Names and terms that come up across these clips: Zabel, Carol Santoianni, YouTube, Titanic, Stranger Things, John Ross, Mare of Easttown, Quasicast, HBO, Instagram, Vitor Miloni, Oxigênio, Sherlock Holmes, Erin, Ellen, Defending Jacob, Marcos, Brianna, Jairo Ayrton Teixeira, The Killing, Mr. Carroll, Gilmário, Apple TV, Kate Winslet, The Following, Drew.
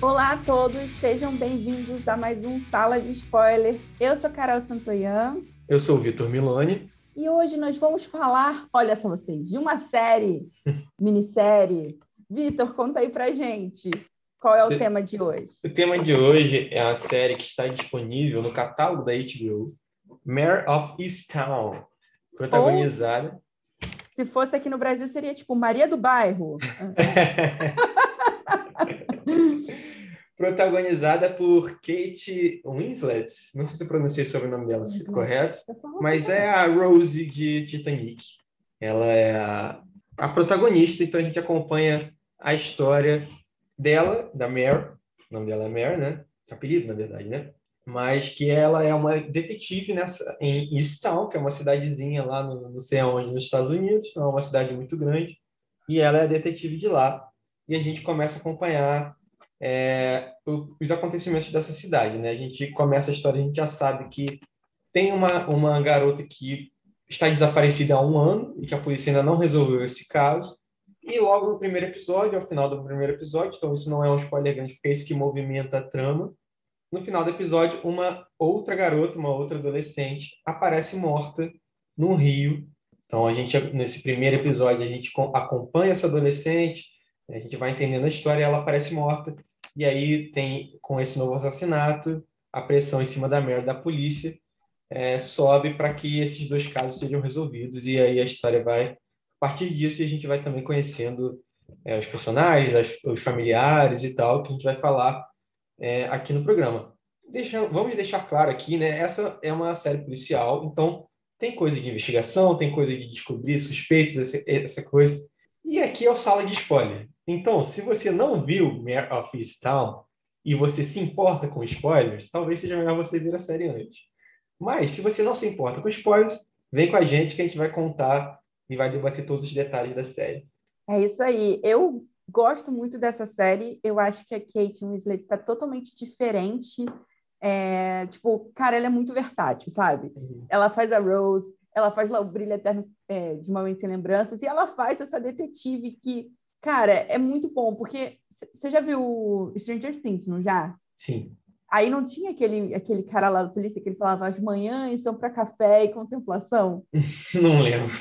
Olá a todos, sejam bem-vindos a mais um Sala de Spoiler. Eu sou Carol Santoianni. Eu sou o Vitor Miloni. E hoje nós vamos falar, olha só vocês, de uma série, minissérie. Vitor, conta aí pra gente, qual é o tema de hoje? O tema de hoje é a série que está disponível no catálogo da HBO, Mare of Easttown, protagonizada... Ou, se fosse aqui no Brasil, seria tipo Maria do Bairro. Protagonizada por Kate Winslet, não sei se eu pronunciei sobre o nome dela, se é correto, mas é a Rose de Titanic. Ela é a protagonista, então a gente acompanha a história dela, da Mare, o nome dela é Mare, né? Apelido, na verdade, né? Mas que ela é uma detetive em Easttown, que é uma cidadezinha lá, no, não sei aonde, nos Estados Unidos, é uma cidade muito grande, e ela é a detetive de lá. E a gente começa a acompanhar os acontecimentos dessa cidade, né? A gente começa a história, a gente já sabe que tem uma garota que está desaparecida há um ano e que a polícia ainda não resolveu esse caso. E logo no primeiro episódio, ao final do primeiro episódio, então isso não é um spoiler grande, porque é isso que movimenta a trama. No final do episódio, uma outra garota, uma outra adolescente, aparece morta num rio. Então, a gente, nesse primeiro episódio, a gente acompanha essa adolescente, a gente vai entendendo a história, ela aparece morta. E aí tem, com esse novo assassinato, a pressão em cima da merda da polícia sobe para que esses dois casos sejam resolvidos. E aí a história vai... A partir disso, a gente vai também conhecendo os personagens, os familiares e tal, que a gente vai falar aqui no programa. Vamos deixar claro aqui, né? Essa é uma série policial, então tem coisa de investigação, tem coisa de descobrir suspeitos, essa coisa... E aqui é o Sala de Spoiler. Então, se você não viu Mare of Easttown e você se importa com spoilers, talvez seja melhor você ver a série antes. Mas, se você não se importa com spoilers, vem com a gente que a gente vai contar e vai debater todos os detalhes da série. É isso aí. Eu gosto muito dessa série. Eu acho que a Kate Winslet está totalmente diferente. Ela é muito versátil, sabe? Uhum. Ela faz a Rose... Ela faz lá o Brilho Eterno de Uma Mente Sem Lembranças, e ela faz essa detetive que, cara, é muito bom, porque você já viu Stranger Things, não já? Sim. Aí não tinha aquele cara lá da polícia que ele falava as manhãs são para café e contemplação? Não lembro.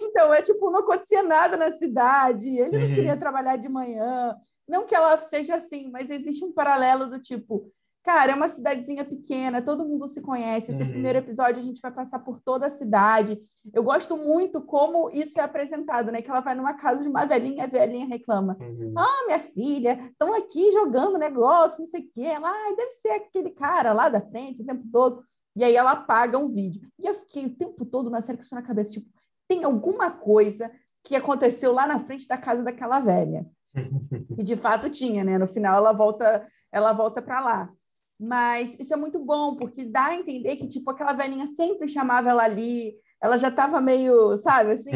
Então, não acontecia nada na cidade, ele não queria trabalhar de manhã, não que ela seja assim, mas existe um paralelo do tipo... Cara, é uma cidadezinha pequena, todo mundo se conhece. Esse primeiro episódio a gente vai passar por toda a cidade. Eu gosto muito como isso é apresentado, né? Que ela vai numa casa de uma velhinha, a velhinha reclama. Minha filha, estão aqui jogando negócio, não sei o quê. Ela, deve ser aquele cara lá da frente o tempo todo. E aí ela apaga um vídeo. E eu fiquei o tempo todo na série com isso na cabeça, tem alguma coisa que aconteceu lá na frente da casa daquela velha. E de fato tinha, né? No final ela volta para lá. Mas isso é muito bom, porque dá a entender que, aquela velhinha sempre chamava ela ali, ela já estava meio, sabe, assim,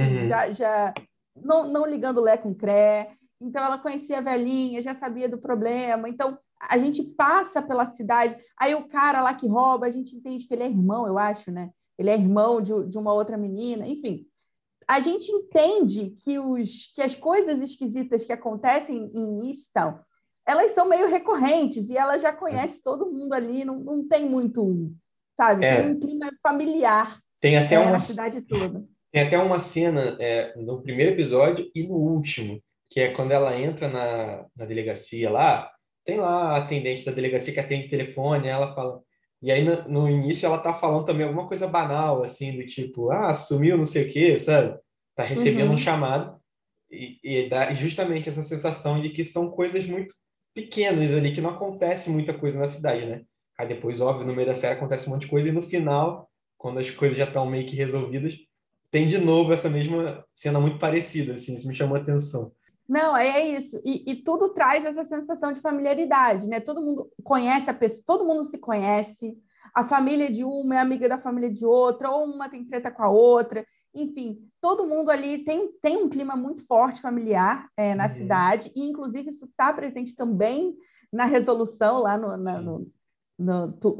já não ligando lé com cré. Então, ela conhecia a velhinha, já sabia do problema. Então, a gente passa pela cidade, aí o cara lá que rouba, a gente entende que ele é irmão, eu acho, né? Ele é irmão de uma outra menina, enfim. A gente entende que as coisas esquisitas que acontecem em Easttown, elas são meio recorrentes e ela já conhece todo mundo ali, não tem muito, sabe? Tem um clima familiar na cidade toda. Tem até uma cena no primeiro episódio e no último, que é quando ela entra na delegacia lá, tem lá a atendente da delegacia que atende telefone, ela fala... E aí, no início, ela tá falando também alguma coisa banal, assim, do tipo, sumiu não sei o quê, sabe? Tá recebendo um chamado e dá justamente essa sensação de que são coisas muito pequenos ali, que não acontece muita coisa na cidade, né? Aí depois, óbvio, no meio da série acontece um monte de coisa e no final, quando as coisas já estão meio que resolvidas, tem de novo essa mesma cena muito parecida, assim, isso me chamou a atenção. Não, é isso. E tudo traz essa sensação de familiaridade, né? Todo mundo conhece a pessoa, todo mundo se conhece, a família de uma é amiga da família de outra, ou uma tem treta com a outra, enfim, todo mundo ali tem um clima muito forte familiar na cidade, e inclusive isso está presente também na resolução lá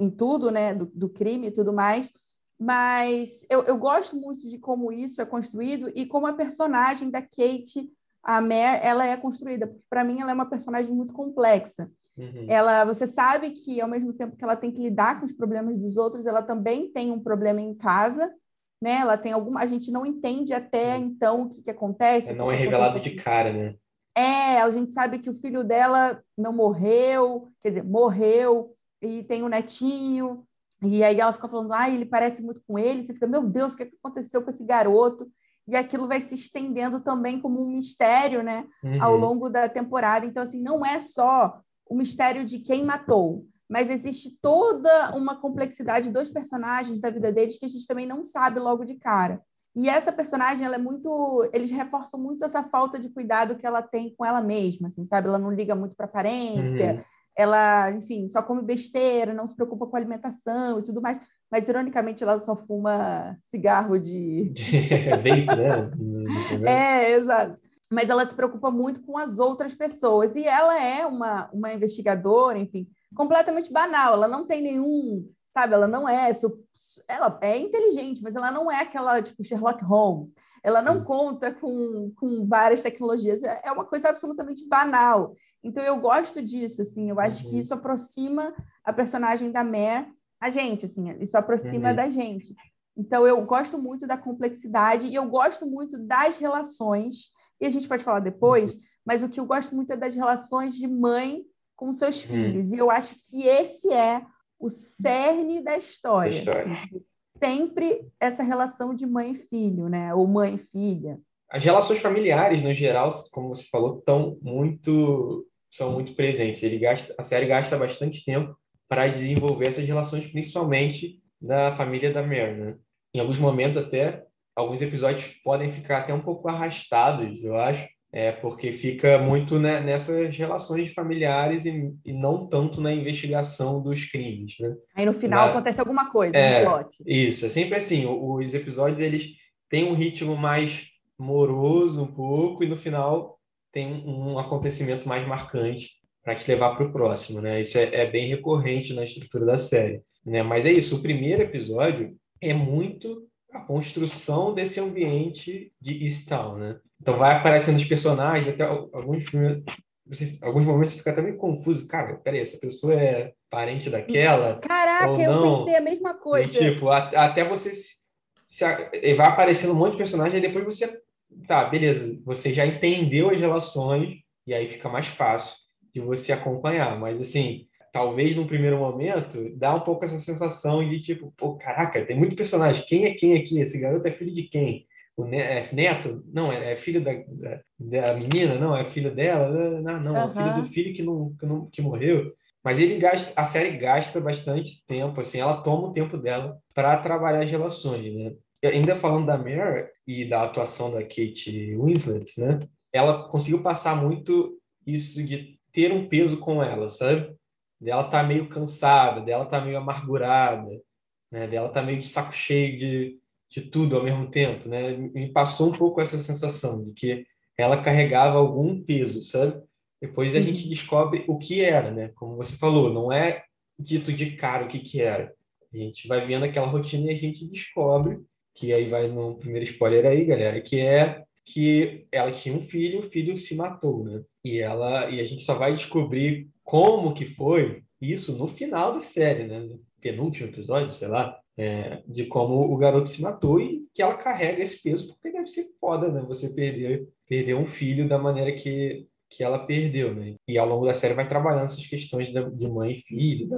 em tudo, né, do crime e tudo mais, mas eu gosto muito de como isso é construído e como a personagem da Kate a Mare, ela é construída, porque para mim ela é uma personagem muito complexa. Uhum. Ela, você sabe que ao mesmo tempo que ela tem que lidar com os problemas dos outros, ela também tem um problema em casa, né? Ela tem alguma, a gente não entende até então o que que acontece. Não é revelado de cara, né? É, a gente sabe que o filho dela não morreu, quer dizer, morreu e tem um netinho, e aí ela fica falando, ah, ele parece muito com ele, você fica, meu Deus, o que aconteceu com esse garoto? E aquilo vai se estendendo também como um mistério, né, uhum, ao longo da temporada. Então, assim, não é só o mistério de quem matou, mas existe toda uma complexidade dos personagens, da vida deles, que a gente também não sabe logo de cara. E essa personagem, ela é muito... Eles reforçam muito essa falta de cuidado que ela tem com ela mesma, assim, sabe? Ela não liga muito para aparência, uhum, ela, enfim, só come besteira, não se preocupa com alimentação e tudo mais. Mas, ironicamente, ela só fuma cigarro de vape, né? É, exato. Mas ela se preocupa muito com as outras pessoas. E ela é uma investigadora, enfim, completamente banal. Ela não tem nenhum... Sabe, ela não é... Ela é inteligente, mas ela não é aquela, tipo, Sherlock Holmes. Ela não conta com várias tecnologias. É uma coisa absolutamente banal. Então, eu gosto disso, assim. Eu acho, uhum, que isso aproxima a personagem da Mare, a gente, assim. Isso aproxima, uhum, da gente. Então, eu gosto muito da complexidade e eu gosto muito das relações. E a gente pode falar depois, uhum, mas o que eu gosto muito é das relações de mãe com seus, uhum, filhos. E eu acho que esse é o cerne da história. Assim, sempre essa relação de mãe e filho, né? Ou mãe e filha. As relações familiares, no geral, como você falou, são muito presentes. A série gasta bastante tempo para desenvolver essas relações, principalmente na família da Mare, né? Em alguns momentos, até, alguns episódios podem ficar até um pouco arrastados, eu acho, porque fica muito, né, nessas relações familiares e não tanto na investigação dos crimes, né? Aí no final acontece alguma coisa, no plot. Isso, é sempre assim. Os episódios, eles têm um ritmo mais moroso um pouco e no final tem um acontecimento mais marcante para te levar para o próximo, né? Isso é bem recorrente na estrutura da série, né? Mas é isso, o primeiro episódio é muito a construção desse ambiente de Easttown, né? Então, vai aparecendo os personagens, até alguns momentos você fica até meio confuso. Cara, peraí, essa pessoa é parente daquela? Caraca, ou não? Eu pensei a mesma coisa. E, tipo, até você... vai aparecendo um monte de personagem, e depois você... Tá, beleza, você já entendeu as relações, e aí fica mais fácil de você acompanhar. Mas, assim, talvez num primeiro momento, dá um pouco essa sensação de, tipo, pô, caraca, tem muito personagem. Quem é quem aqui? Esse garoto é filho de quem? O neto? Não, é filho da menina? Não, é filho dela? Não, é filho do filho que morreu. Mas a série gasta bastante tempo, assim, ela toma o tempo dela para trabalhar as relações, né? Ainda falando da Mare e da atuação da Kate Winslet, né? Ela conseguiu passar muito isso de ter um peso com ela, sabe? Dela tá meio cansada, dela tá meio amargurada, né? Dela tá meio de saco cheio de tudo ao mesmo tempo, né? Me passou um pouco essa sensação de que ela carregava algum peso, sabe? Depois a gente descobre o que era, né? Como você falou, não é dito de cara o que era. A gente vai vendo aquela rotina e a gente descobre, que aí vai no primeiro spoiler aí, galera, que é que ela tinha um filho, o filho se matou, né? E a gente só vai descobrir como que foi isso no final da série, né? No penúltimo episódio, sei lá. De como o garoto se matou e que ela carrega esse peso, porque deve ser foda, né? Você perder um filho da maneira que ela perdeu, né? E ao longo da série vai trabalhando essas questões de mãe e filho,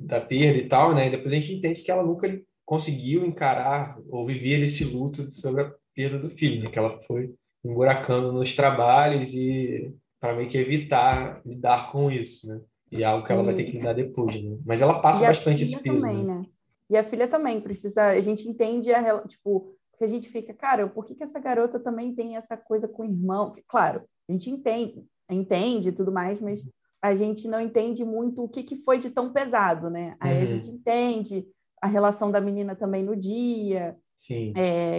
da perda e tal, né? E depois a gente entende que ela nunca conseguiu encarar ou viver esse luto sobre a perda do filho, né? Que ela foi emburacando nos trabalhos e para meio que evitar lidar com isso, né? E é algo que ela vai ter que lidar depois, né? Mas ela passa bastante esse peso, também, né? E a filha também precisa... A gente entende, tipo... Porque a gente fica... Cara, por que essa garota também tem essa coisa com o irmão? Claro, a gente entende e tudo mais, mas a gente não entende muito o que foi de tão pesado, né? Aí a gente entende a relação da menina também no dia. Sim.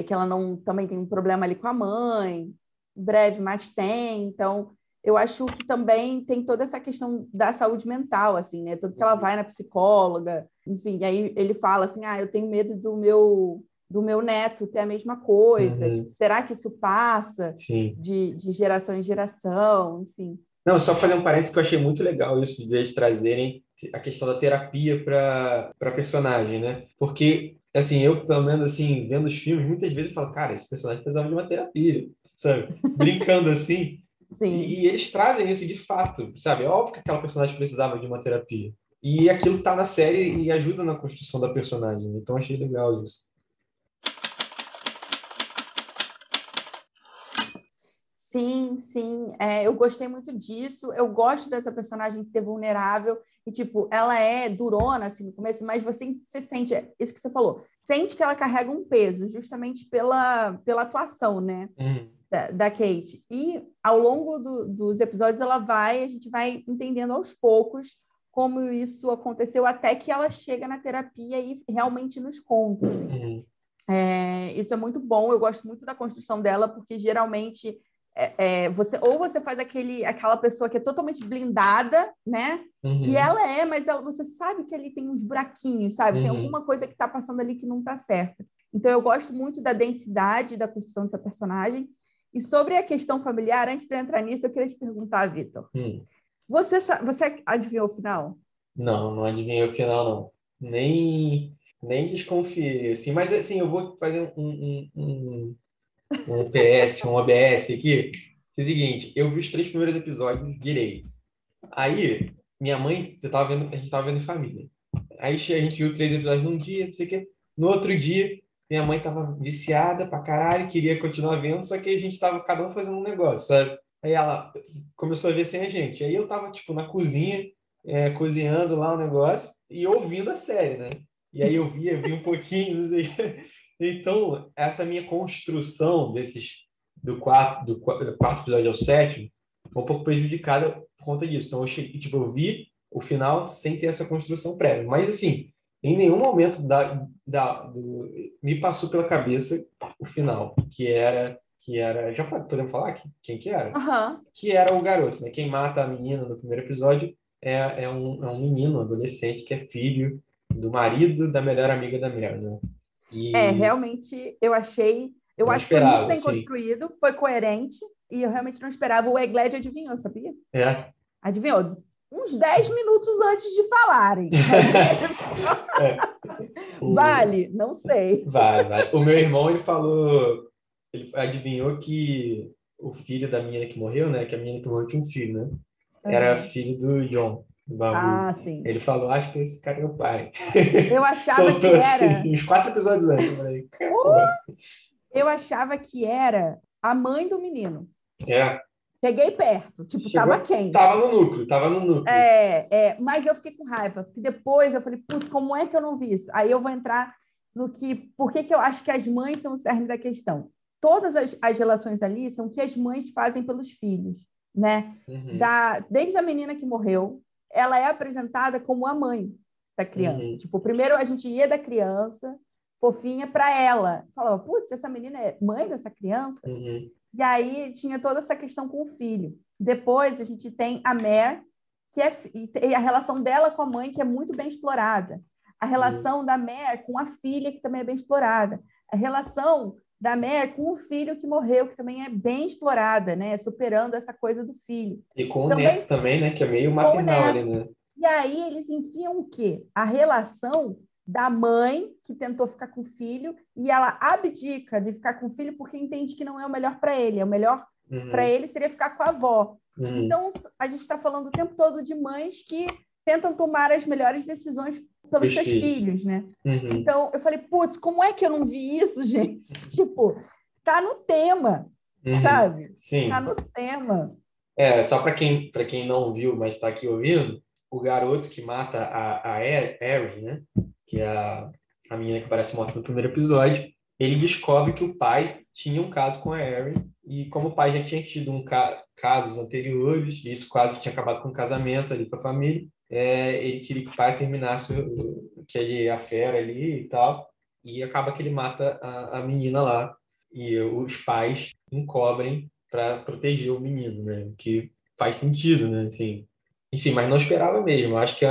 Que ela não também tem um problema ali com a mãe. Breve, mas tem. Então, eu acho que também tem toda essa questão da saúde mental, assim, né? Tanto que ela vai na psicóloga... Enfim, aí ele fala assim, eu tenho medo do meu do meu neto ter a mesma coisa. Uhum. Tipo, será que isso passa de geração em geração? Enfim. Não, só fazer um parênteses que eu achei muito legal isso de eles trazerem a questão da terapia para a personagem, né? Porque, assim, eu, pelo menos, assim, vendo os filmes, muitas vezes eu falo, cara, esse personagem precisava de uma terapia, sabe? Brincando assim. Sim. E eles trazem isso de fato, sabe? É óbvio que aquela personagem precisava de uma terapia. E aquilo tá na série e ajuda na construção da personagem. Então, achei legal isso. Sim, sim. É, eu gostei muito disso. Eu gosto dessa personagem ser vulnerável. E, tipo, ela é durona, assim, no começo, mas você sente... Isso que você falou. Sente que ela carrega um peso, justamente pela atuação, né? Da Kate. E, ao longo dos episódios, a gente vai entendendo aos poucos como isso aconteceu, até que ela chega na terapia e realmente nos conta. Assim. Isso é muito bom. Eu gosto muito da construção dela, porque, geralmente... você faz aquela pessoa que é totalmente blindada, né? Uhum. E ela é, mas você sabe que ali tem uns buraquinhos, sabe? Uhum. Tem alguma coisa que está passando ali que não está certa. Então, eu gosto muito da densidade da construção dessa personagem. E sobre a questão familiar, antes de eu entrar nisso, eu queria te perguntar, Vitor. Você adivinhou o final? Não adivinhei o final, não. Nem desconfiei, assim. Mas, assim, eu vou fazer um PS, um OBS aqui. É o seguinte, eu vi os 3 primeiros episódios direito. Aí, minha mãe, a gente tava vendo em família. Aí a gente viu 3 episódios num dia, não sei o quê. No outro dia, minha mãe tava viciada pra caralho, queria continuar vendo, só que a gente tava cada um fazendo um negócio, sabe? Aí ela começou a ver sem a gente. Aí eu tava, tipo, na cozinha, cozinhando lá o negócio e ouvindo a série, né? E aí eu vi um pouquinho, não sei o quê. Então, essa minha construção do quarto episódio ao 7 foi um pouco prejudicada por conta disso. Então, eu vi o final sem ter essa construção prévia. Mas, assim, em nenhum momento me passou pela cabeça o final, que era já podemos falar quem que era? Uhum. Que era o garoto, né? Quem mata a menina no primeiro episódio é um menino, um adolescente, que é filho do marido da melhor amiga da mulher, né? E... realmente eu acho que foi muito bem construído, foi coerente, e eu realmente não esperava. O Egled adivinhou, sabia? Adivinhou uns 10 minutos antes de falarem. Vale, não sei. Vale. O meu irmão, ele adivinhou que o filho da menina que morreu, né? Que a menina que morreu tinha um filho, né? Era filho do John. Ah, sim. Ele falou, acho que esse cara é o pai. Eu achava que era... Assim, uns 4 episódios antes. Eu achava que era a mãe do menino. Cheguei perto, tava quente. Tava no núcleo. Mas eu fiquei com raiva, porque depois eu falei, putz, como é que eu não vi isso? Aí eu vou entrar no que... Por que eu acho que as mães são o cerne da questão? Todas as relações ali são o que as mães fazem pelos filhos, né? Uhum. Desde a menina que morreu, ela é apresentada como a mãe da criança. Uhum. Tipo, primeiro a gente ia da criança, fofinha, para ela. Falava, putz, essa menina é mãe dessa criança? Uhum. E aí tinha toda essa questão com o filho. Depois a gente tem a Mare, e a relação dela com a mãe, que é muito bem explorada. A relação da Mare com a filha, que também é bem explorada. A relação da Mare com o filho que morreu, que também é bem explorada, né? Superando essa coisa do filho. E com o neto também, né? Que é meio maternal ali, né? E aí eles enfiam o quê? A relação da mãe que tentou ficar com o filho e ela abdica de ficar com o filho porque entende que não é o melhor para ele. O melhor para ele seria ficar com a avó. Uhum. Então, a gente está falando o tempo todo de mães que tentam tomar as melhores decisões pelos seus filhos, né? Uhum. Então, eu falei, putz, como é que eu não vi isso, gente? Tipo, tá no tema, sabe? Sim. Tá no tema. Só pra quem não viu, mas tá aqui ouvindo, o garoto que mata a Erin, né? Que é a menina que aparece morta no primeiro episódio, ele descobre que o pai tinha um caso com a Erin, e como o pai já tinha tido casos anteriores, e isso quase tinha acabado com o casamento ali pra família, ele queria que o pai terminasse a fera ali e tal, e acaba que ele mata a menina lá, e os pais encobrem para proteger o menino, né? O que faz sentido, né? Assim, enfim, mas não esperava mesmo. Eu acho que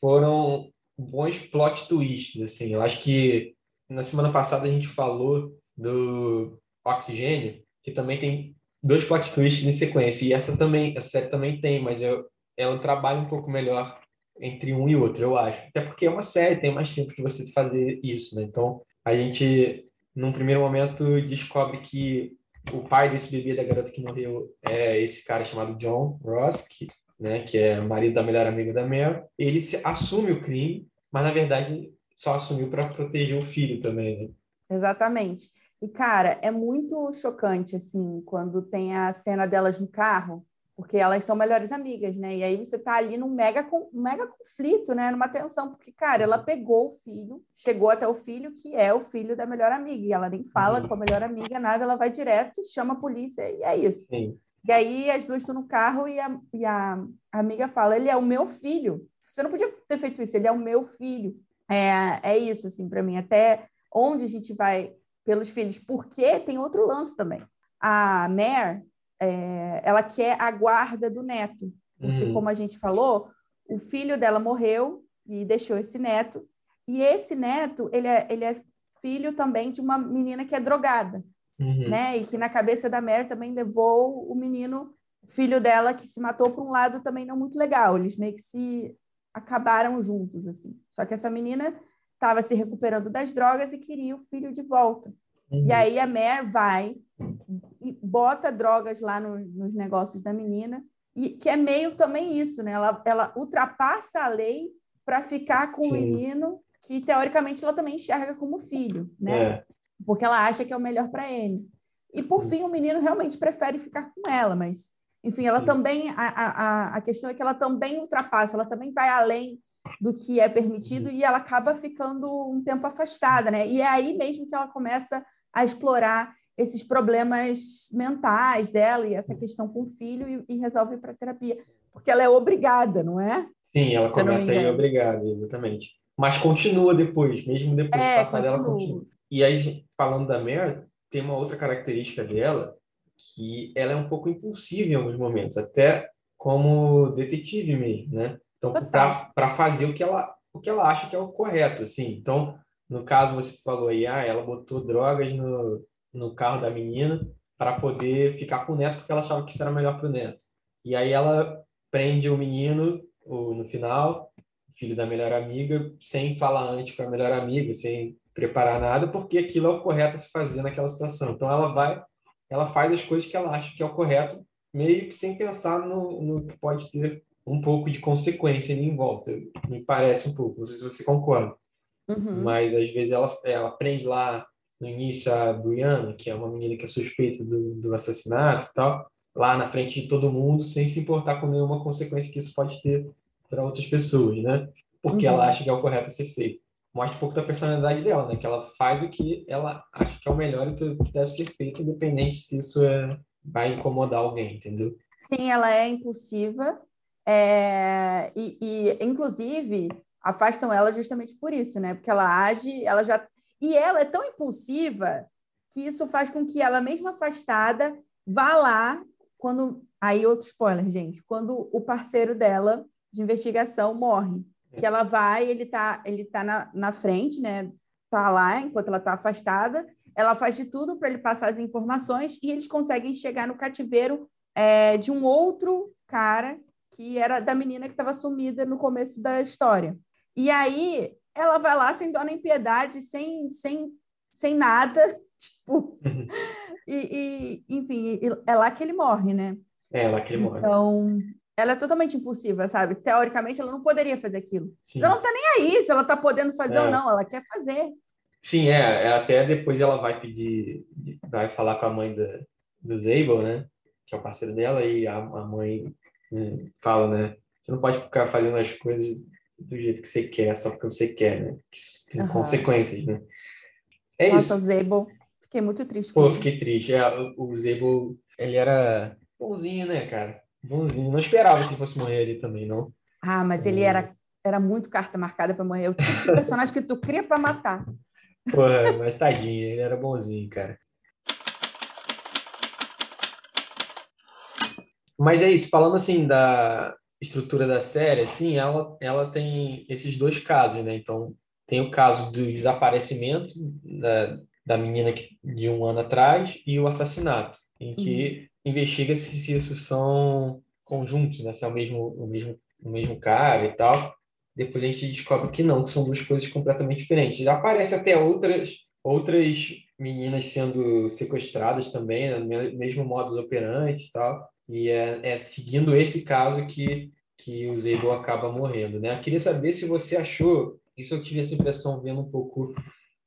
foram bons plot twists, assim. Eu acho que Na semana passada a gente falou do Oxigênio, que também tem 2 plot twists em sequência. E essa série também tem, mas ela trabalha um pouco melhor entre um e outro, eu acho. Até porque é uma série, tem mais tempo de você fazer isso, né? Então, a gente, num primeiro momento, descobre que o pai desse bebê da garota que morreu é esse cara chamado John Ross, que é marido da melhor amiga da Mare. Ele assume o crime, mas, na verdade, só assumiu para proteger o filho também, né? Exatamente. E, cara, é muito chocante, assim, quando tem a cena delas no carro, porque elas são melhores amigas, né? E aí você tá ali num mega conflito, né? Numa tensão, porque, cara, ela pegou o filho, chegou até o filho, que é o filho da melhor amiga, e ela nem fala com a melhor amiga, nada, ela vai direto, chama a polícia e é isso. Sim. E aí as duas estão no carro e a amiga fala, ele é o meu filho, você não podia ter feito isso, ele é o meu filho. É isso, assim, pra mim, até onde a gente vai pelos filhos, porque tem outro lance também. A Mare, ela quer a guarda do neto, porque, como a gente falou, o filho dela morreu e deixou esse neto, e esse neto, ele é filho também de uma menina que é drogada, né? E que na cabeça da Mare também levou o menino, filho dela, que se matou para um lado também não muito legal, eles meio que se acabaram juntos, assim. Só que essa menina estava se recuperando das drogas e queria o filho de volta. E aí a Mare vai e bota drogas lá nos negócios da menina, e que é meio também isso, né? Ela ultrapassa a lei para ficar com o menino que, teoricamente, ela também enxerga como filho, né? Porque ela acha que é o melhor para ele. E, por fim, o menino realmente prefere ficar com ela, mas, enfim, ela também... A questão é que ela também ultrapassa, ela também vai além do que é permitido e ela acaba ficando um tempo afastada, né? E é aí mesmo que ela começa a explorar esses problemas mentais dela e essa questão com o filho e resolve ir para terapia, porque ela é obrigada, não é? Sim, ela começa a ir obrigada, exatamente. Mas continua depois, mesmo depois de passar dela, continua. E aí, falando da Mare, tem uma outra característica dela, que ela é um pouco impulsiva em alguns momentos, até como detetive mesmo, né? Então, para fazer o que ela acha que é o correto, assim. Então, no caso, você falou aí, ela botou drogas no carro da menina para poder ficar com o neto, porque ela achava que isso era melhor para o neto. E aí ela prende o menino, no final, filho da melhor amiga, sem falar antes com a melhor amiga, sem preparar nada, porque aquilo é o correto a se fazer naquela situação. Então, ela faz as coisas que ela acha que é o correto, meio que sem pensar no que pode ter um pouco de consequência ali em volta, me parece um pouco, não sei se você concorda. Mas às vezes ela prende lá no início a Brianna, que é uma menina que é suspeita do assassinato e tal, lá na frente de todo mundo, sem se importar com nenhuma consequência que isso pode ter para outras pessoas, né? Porque ela acha que é o correto a ser feito. Mostra um pouco da personalidade dela, né? Que ela faz o que ela acha que é o melhor e o que deve ser feito, independente se isso vai incomodar alguém, entendeu? Sim, ela é impulsiva. E inclusive afastam ela justamente por isso, né? Porque ela age, e ela é tão impulsiva que isso faz com que ela, mesmo afastada, vá lá quando... Aí outro spoiler, gente. Quando o parceiro dela de investigação morre, que ela vai, ele tá na frente, né? Tá lá enquanto ela tá afastada. Ela faz de tudo para ele passar as informações e eles conseguem chegar no cativeiro de um outro cara, que era da menina que estava sumida no começo da história. E aí ela vai lá sem dó nem piedade, sem nada, tipo... Enfim, é lá que ele morre, né? É lá que ele morre. Então, ela é totalmente impulsiva, sabe? Teoricamente, ela não poderia fazer aquilo. Sim. Ela não tá nem aí se ela tá podendo fazer ou não, ela quer fazer. Sim, até depois ela vai pedir, vai falar com a mãe do Zabel, né? Que é o parceiro dela, e a mãe... fala, né? Você não pode ficar fazendo as coisas do jeito que você quer, só porque você quer, né? Que tem consequências, né? Nossa, isso. O Zabel, fiquei muito triste. Pô, fiquei triste. O Zabel, ele era bonzinho, né, cara? Bonzinho. Não esperava que fosse morrer ali também, não. Ah, mas ele era muito carta marcada pra morrer. O tipo de personagem que tu cria pra matar. Porra, mas tadinho, ele era bonzinho, cara. Mas é isso, falando assim da estrutura da série, assim, ela tem esses 2 casos, né? Então, Tem o caso do desaparecimento da menina de um ano atrás e o assassinato, em que investiga-se se isso são conjuntos, né? Se é o mesmo cara e tal. Depois a gente descobre que não, que são duas coisas completamente diferentes. Já aparece até outras meninas sendo sequestradas também, né? Mesmo modus operandi e tal. E é seguindo esse caso que o Zabel acaba morrendo, né? Eu queria saber se você achou... Isso eu tive essa impressão vendo um pouco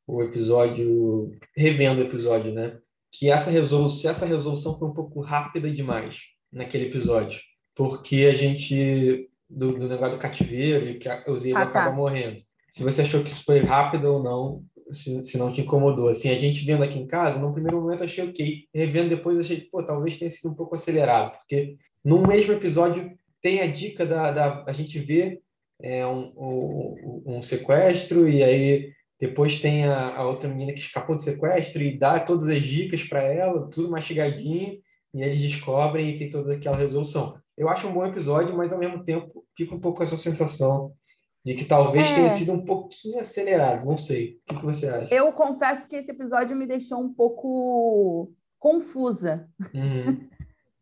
o episódio... Revendo o episódio, né? Que essa resolução foi um pouco rápida demais naquele episódio. Porque a gente... Do negócio do cativeiro e que o Zabel acaba morrendo. Se você achou que isso foi rápido ou não, se não te incomodou. Assim, a gente vendo aqui em casa, no primeiro momento achei ok. Revendo depois, achei que, talvez tenha sido um pouco acelerado. Porque no mesmo episódio tem a dica a gente vê um sequestro e aí depois tem a outra menina que escapou do sequestro e dá todas as dicas para ela, tudo mastigadinho, e eles descobrem e tem toda aquela resolução. Eu acho um bom episódio, mas ao mesmo tempo fica um pouco com essa sensação de que talvez tenha sido um pouquinho acelerado, não sei. O que você acha? Eu confesso que esse episódio me deixou um pouco confusa. Uhum.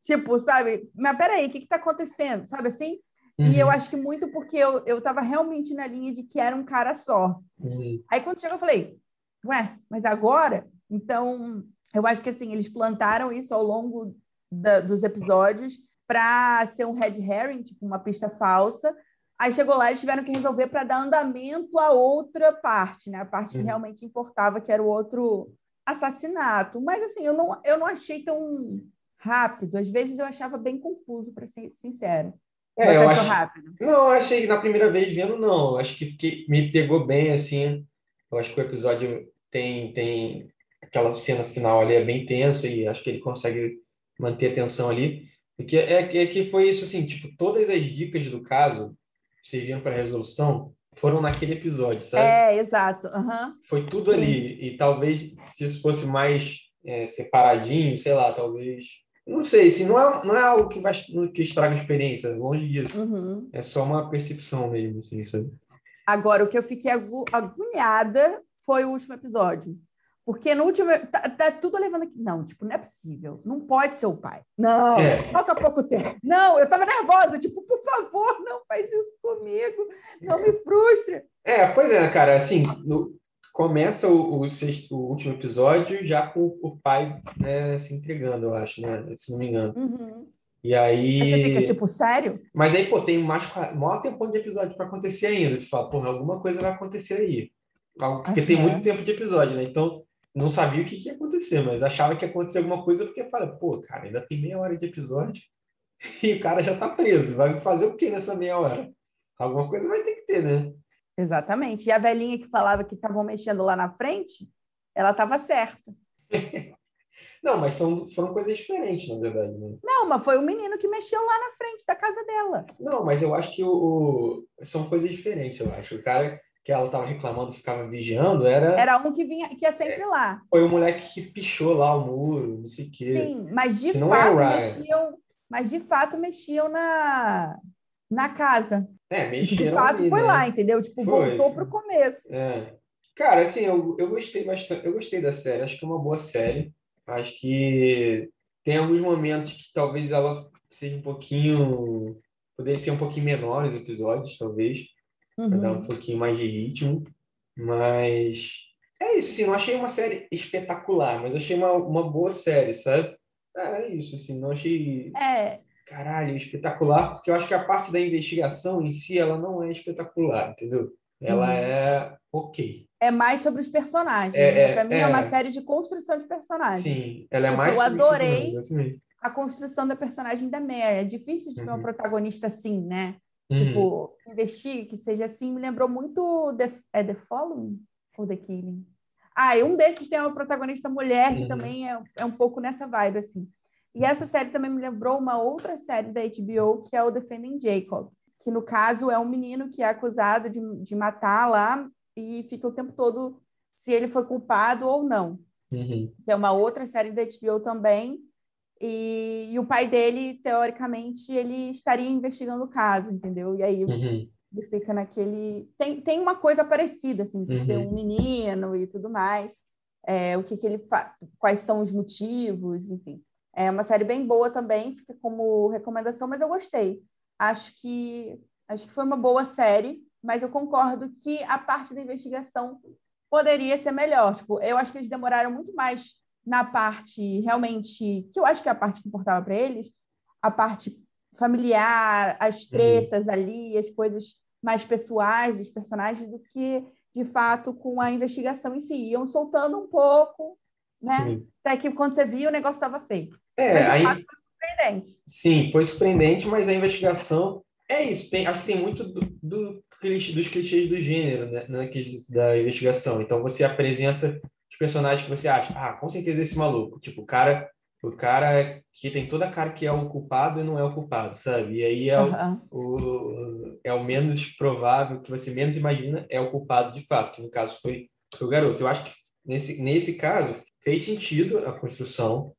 Tipo, sabe? Mas peraí, o que está acontecendo? Sabe assim? Uhum. E eu acho que muito porque eu estava realmente na linha de que era um cara só. Uhum. Aí quando chegou eu falei, ué, mas agora? Então, eu acho que assim, eles plantaram isso ao longo dos episódios para ser um red herring, tipo uma pista falsa. Aí chegou lá, eles tiveram que resolver para dar andamento à outra parte, né? A parte que realmente importava, que era o outro assassinato. Mas, assim, eu não achei tão rápido. Às vezes eu achava bem confuso, para ser sincero. Você achou rápido? Não, achei que na primeira vez vendo, não. Acho que me pegou bem, assim. Eu acho que o episódio tem aquela cena final ali, é bem tensa, e acho que ele consegue manter a tensão ali. Porque que foi isso, assim, tipo, todas as dicas do caso que serviam para resolução foram naquele episódio, sabe? Exato. Uhum. Foi tudo ali. E talvez, se isso fosse mais separadinho, sei lá, talvez... Não sei, assim, não é algo que estraga a experiência, longe disso. Uhum. É só uma percepção mesmo, assim, sabe? Agora, o que eu fiquei agoniada foi o último episódio. Porque no último... Tá tudo levando aqui. Não, tipo, não é possível. Não pode ser o pai. Não, falta pouco tempo. Não, eu tava nervosa. Tipo, por favor, não faz isso comigo. Não me frustra. Pois é, cara. Assim, começa o último episódio já com o pai, né, se entregando, eu acho, né? Se não me engano. Uhum. E aí... Você fica, tipo, sério? Mas aí, pô, tem maior tempo de episódio pra acontecer ainda. Você fala, porra, alguma coisa vai acontecer aí. Porque tem muito tempo de episódio, né? Então... Não sabia o que ia acontecer, mas achava que ia acontecer alguma coisa, porque fala, pô, cara, ainda tem meia hora de episódio e o cara já tá preso. Vai fazer o quê nessa meia hora? Alguma coisa vai ter que ter, né? Exatamente. E a velhinha que falava que estavam mexendo lá na frente, ela estava certa. Não, mas foram coisas diferentes, na verdade. Né? Não, mas foi o menino que mexeu lá na frente da casa dela. Não, mas eu acho que são coisas diferentes, eu acho. O cara... que ela estava reclamando, ficava vigiando, era um que vinha, que ia sempre lá. Foi o moleque que pichou lá o muro, não sei o quê. Sim, mas de fato mexiam na casa. Mexeram. De fato ali, foi né? Lá, entendeu? Tipo, voltou pro começo. Cara, assim, eu gostei bastante, eu gostei da série, acho que é uma boa série. Acho que tem alguns momentos que talvez ela seja um pouquinho, poderia ser um pouquinho menor os episódios, talvez. Uhum. Para dar um pouquinho mais de ritmo, mas é isso, assim, não achei uma série espetacular, mas achei uma boa série, sabe? É isso, assim, não achei caralho, espetacular, porque eu acho que a parte da investigação em si, ela não é espetacular, entendeu? Ela é ok. É mais sobre os personagens, né? Para mim é uma série de construção de personagens. Sim, ela é mais sobre os personagens. Eu adorei a construção da personagem da Mare, é difícil de ter uma protagonista assim, né? Tipo, investir, que seja assim, me lembrou muito The Following ou The Killing. E um desses tem uma protagonista mulher, que também é um pouco nessa vibe, assim. E essa série também me lembrou uma outra série da HBO, que é o Defending Jacob, que no caso é um menino que é acusado de matar lá e fica o tempo todo se ele foi culpado ou não. Que é uma outra série da HBO também. E o pai dele, teoricamente, ele estaria investigando o caso, entendeu? E aí Ele fica naquele... Tem uma coisa parecida, assim, de ser um menino e tudo mais. O que ele quais são os motivos, enfim. É uma série bem boa também, fica como recomendação, mas eu gostei. Acho que foi uma boa série, mas eu concordo que a parte da investigação poderia ser melhor. Tipo, eu acho que eles demoraram muito mais na parte realmente... Que eu acho que é a parte que importava para eles, a parte familiar, as tretas ali, as coisas mais pessoais dos personagens do que, de fato, com a investigação em si. Iam soltando um pouco, né? Sim. Até que quando você via, o negócio estava feito. Mas, de fato, foi surpreendente. Sim, foi surpreendente, mas a investigação... É isso, acho que tem muito dos clichês do gênero, né, da investigação. Então, você apresenta os personagens que você acha, com certeza esse maluco. Tipo, o cara que tem toda a cara que é o culpado e não é o culpado, sabe? E aí é o menos provável, que você menos imagina, é o culpado de fato, que no caso foi o garoto. Eu acho que nesse caso fez sentido a construção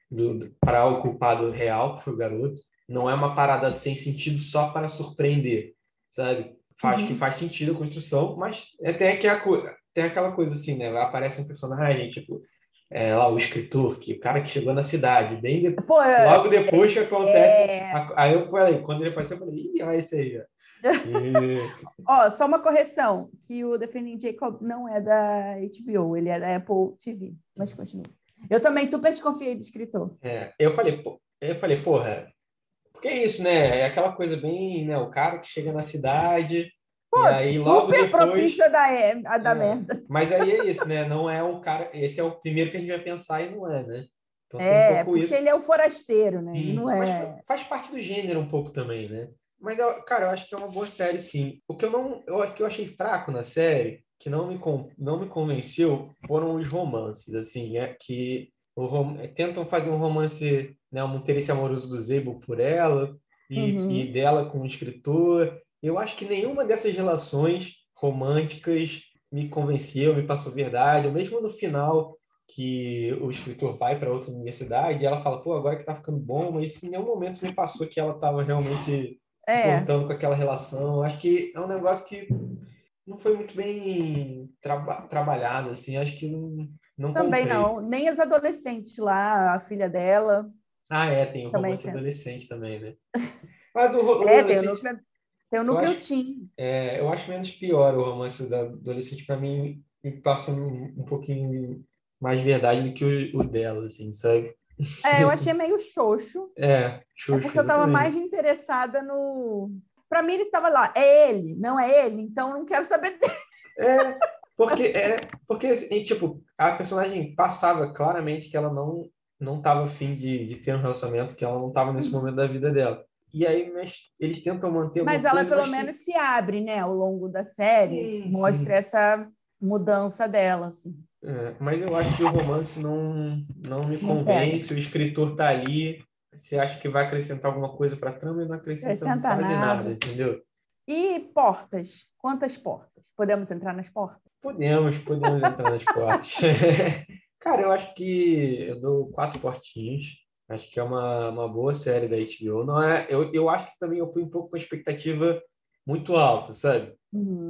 para o culpado real, que foi o garoto. Não é uma parada sem sentido só para surpreender, sabe? Acho que faz sentido a construção, mas tem aquela coisa assim, né? Aparece um personagem, tipo, lá o escritor, o cara que chegou na cidade, logo depois que acontece... Aí eu falei, quando ele apareceu, eu falei, ih, olha isso aí, ó. Só uma correção, que o Defending Jacob não é da HBO, ele é da Apple TV, mas continua. Eu também super desconfiei do escritor. Eu falei, porra... Porque é isso, né? É aquela coisa bem... Né? O cara que chega na cidade... Pô, e aí, logo depois, propício da merda. Mas aí é isso, né? Não é um cara... Esse é o primeiro que a gente vai pensar e não é, né? Então, tem um pouco porque isso. Ele é o forasteiro, né? Não é... Mas faz parte do gênero um pouco também, né? Mas, cara, eu acho que é uma boa série, sim. O que eu achei fraco na série, que não me convenceu, foram os romances, assim. Tentam fazer um romance... Né, um interesse amoroso do Zabel por ela e dela com o escritor. Eu acho que nenhuma dessas relações românticas me convenceu, me passou verdade. Ou mesmo no final, que o escritor vai para outra universidade e ela fala, pô, agora que tá ficando bom, mas em nenhum momento me passou que ela estava realmente se contando com aquela relação. Acho que é um negócio que não foi muito bem trabalhado, assim. Acho que não também comprei. Não. Nem as adolescentes lá, a filha dela... tem o romance adolescente também, né? Mas tem o núcleo teen. Eu acho menos pior o romance da adolescente, para mim, me passa um pouquinho mais verdade do que o dela, assim, sabe? Eu achei meio xoxo. Xoxo. É porque eu tava mais interessada no... Para mim, ele estava lá, é ele, não é ele, então eu não quero saber dele. Porque tipo, a personagem passava claramente que ela não estava afim de ter um relacionamento, que ela não estava nesse momento da vida dela. E aí eles tentam manter... Mas ela pelo menos se abre, né? Ao longo da série, mostra essa mudança dela, assim. Mas eu acho que o romance não me convence, o escritor tá ali, você acha que vai acrescentar alguma coisa para a trama e não acrescenta quase nada, entendeu? E portas? Quantas portas? Podemos entrar nas portas? Podemos entrar nas portas. Cara, eu acho que eu dou 4 portinhas. Acho que é uma boa série da HBO. Não é, eu acho que também eu fui um pouco com a expectativa muito alta, sabe?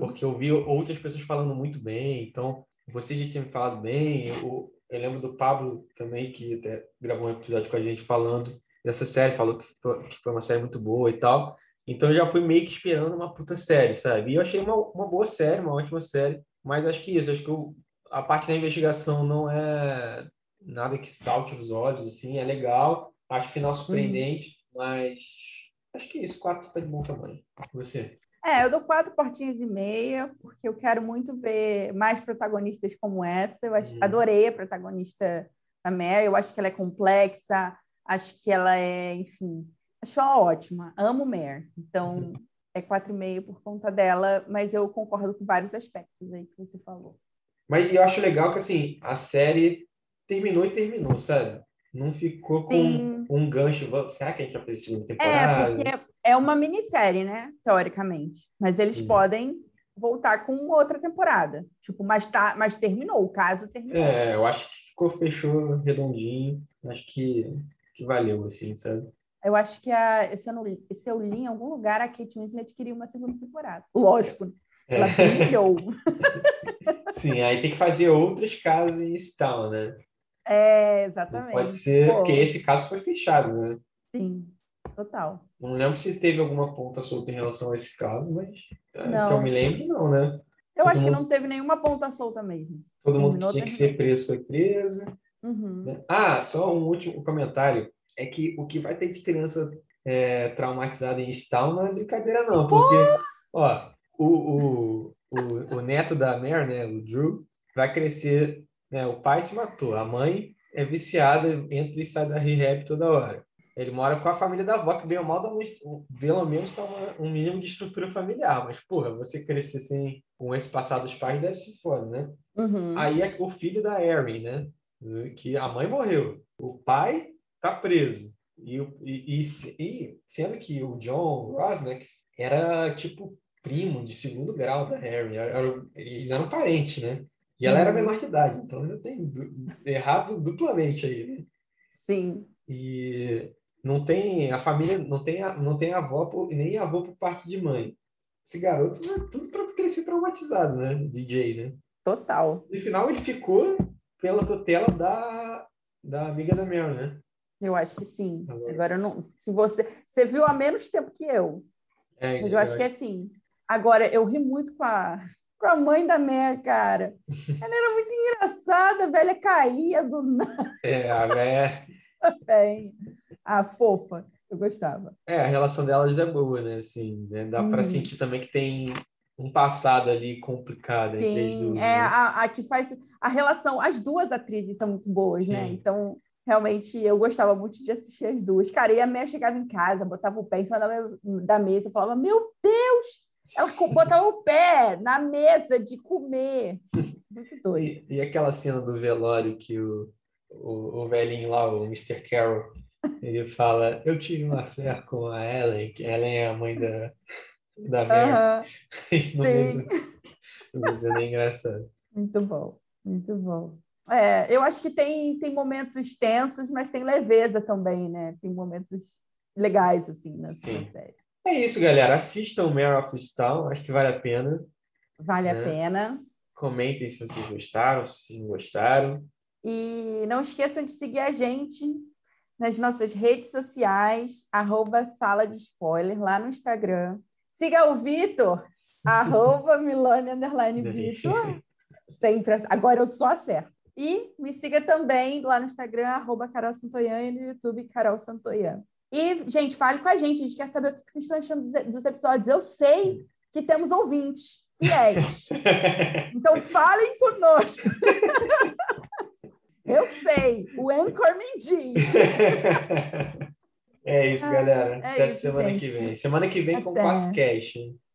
Porque eu vi outras pessoas falando muito bem. Então, vocês já tinham me falado bem. Eu lembro do Pablo também, que até gravou um episódio com a gente falando dessa série. Falou que foi uma série muito boa e tal. Então, eu já fui meio que esperando uma puta série, sabe? E eu achei uma boa série, uma ótima série. Mas acho que isso. Acho que a parte da investigação não é nada que salte os olhos, assim, é legal. Acho o final surpreendente, mas acho que isso, 4 tá de bom tamanho. Você? Eu dou 4 portinhas e meia, porque eu quero muito ver mais protagonistas como essa. Eu adorei a protagonista da Mary, eu acho que ela é complexa, acho que ela é, enfim, acho ela ótima, amo Mary, então é 4,5 por conta dela, mas eu concordo com vários aspectos aí que você falou. Mas eu acho legal que, assim, a série terminou, sabe? Não ficou com um gancho. Será que a gente vai fazer segunda temporada? Porque é uma minissérie, né? Teoricamente. Mas eles podem voltar com outra temporada. Tipo, mas terminou. O caso terminou. Eu acho que fechou redondinho. Acho que valeu, assim, sabe? Eu acho que, se eu li em algum lugar, a Kate Winslet queria uma segunda temporada. Lógico, né? Ela brilhou. Sim, aí tem que fazer outros casos em Easttown, né? É, exatamente. Pode ser, porque esse caso foi fechado, né? Sim, total. Não lembro se teve alguma ponta solta em relação a esse caso, mas... Não. Que eu me lembro, não, né? Eu acho que não teve nenhuma ponta solta mesmo. Todo mundo que tinha que ser preso foi preso. Uhum. Ah, só um último comentário. É que o que vai ter de criança traumatizada em Easttown não é brincadeira, não. Porque, ó, o neto da Mare, né, o Drew, vai crescer... Né, o pai se matou, a mãe é viciada, entra e sai da rehab toda hora. Ele mora com a família da avó, que bem ou mal, pelo menos dá um mínimo de estrutura familiar. Mas, porra, você crescer sem com esse passado dos pais deve ser foda, né? Uhum. Aí é o filho da Erin, né? Que a mãe morreu. O pai tá preso. E sendo que o John Ross, né, era tipo primo de segundo grau da Erin. Eles eram parentes, né? E ela era menor de idade, então eu tenho errado duplamente aí, né? Sim. E não tem a família, não tem avó nem avô por parte de mãe. Esse garoto é tudo para crescer traumatizado, né? DJ, né? Total. No final ele ficou pela tutela da amiga da Mary, né? Eu acho que sim. Agora eu não. Se você viu há menos tempo que eu. É, mas eu acho que é sim. Agora eu ri muito com a mãe da Mare, cara. Ela era muito engraçada, a velha caía do nada. É, a velha... Bem, a fofa, eu gostava. É, a relação delas é boa, né? Assim, né? Dá para sentir também que tem um passado ali complicado. Sim, entre as duas, né? a que faz... A relação... As duas atrizes são muito boas, sim, né? Então, realmente, eu gostava muito de assistir as duas. Cara, e a Mare chegava em casa, botava o pé em cima da mesa, falava, meu Deus! Ela botava o pé na mesa de comer. Muito doido. E aquela cena do velório que o velhinho lá, o Mr. Carroll, ele fala, eu tive uma fé com a Ellen, que Ellen é a mãe da Mare. Sim. Mas é engraçado. Muito bom, muito bom. É, eu acho que tem momentos tensos, mas tem leveza também, né? Tem momentos legais, assim, na série. É isso, galera. Assistam Mare of Easttown. Acho que vale a pena. Vale, né? A pena. Comentem se vocês gostaram, se vocês não gostaram. E não esqueçam de seguir a gente nas nossas redes sociais, @sala de spoiler, lá no Instagram. Siga o Vitor, @Miloni_Vitor. Sempre. Agora eu só acerto. E me siga também lá no Instagram, @Carol Santoianni, e no YouTube, Carol Santoianni. E, gente, fale com a gente quer saber o que vocês estão achando dos episódios. Eu sei que temos ouvintes fiéis. Então, falem conosco. Eu sei. O Anchor me diz. É isso, galera. Até isso, semana que vem. Semana que vem até. Com o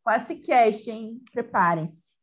Quasicast, hein? Preparem-se.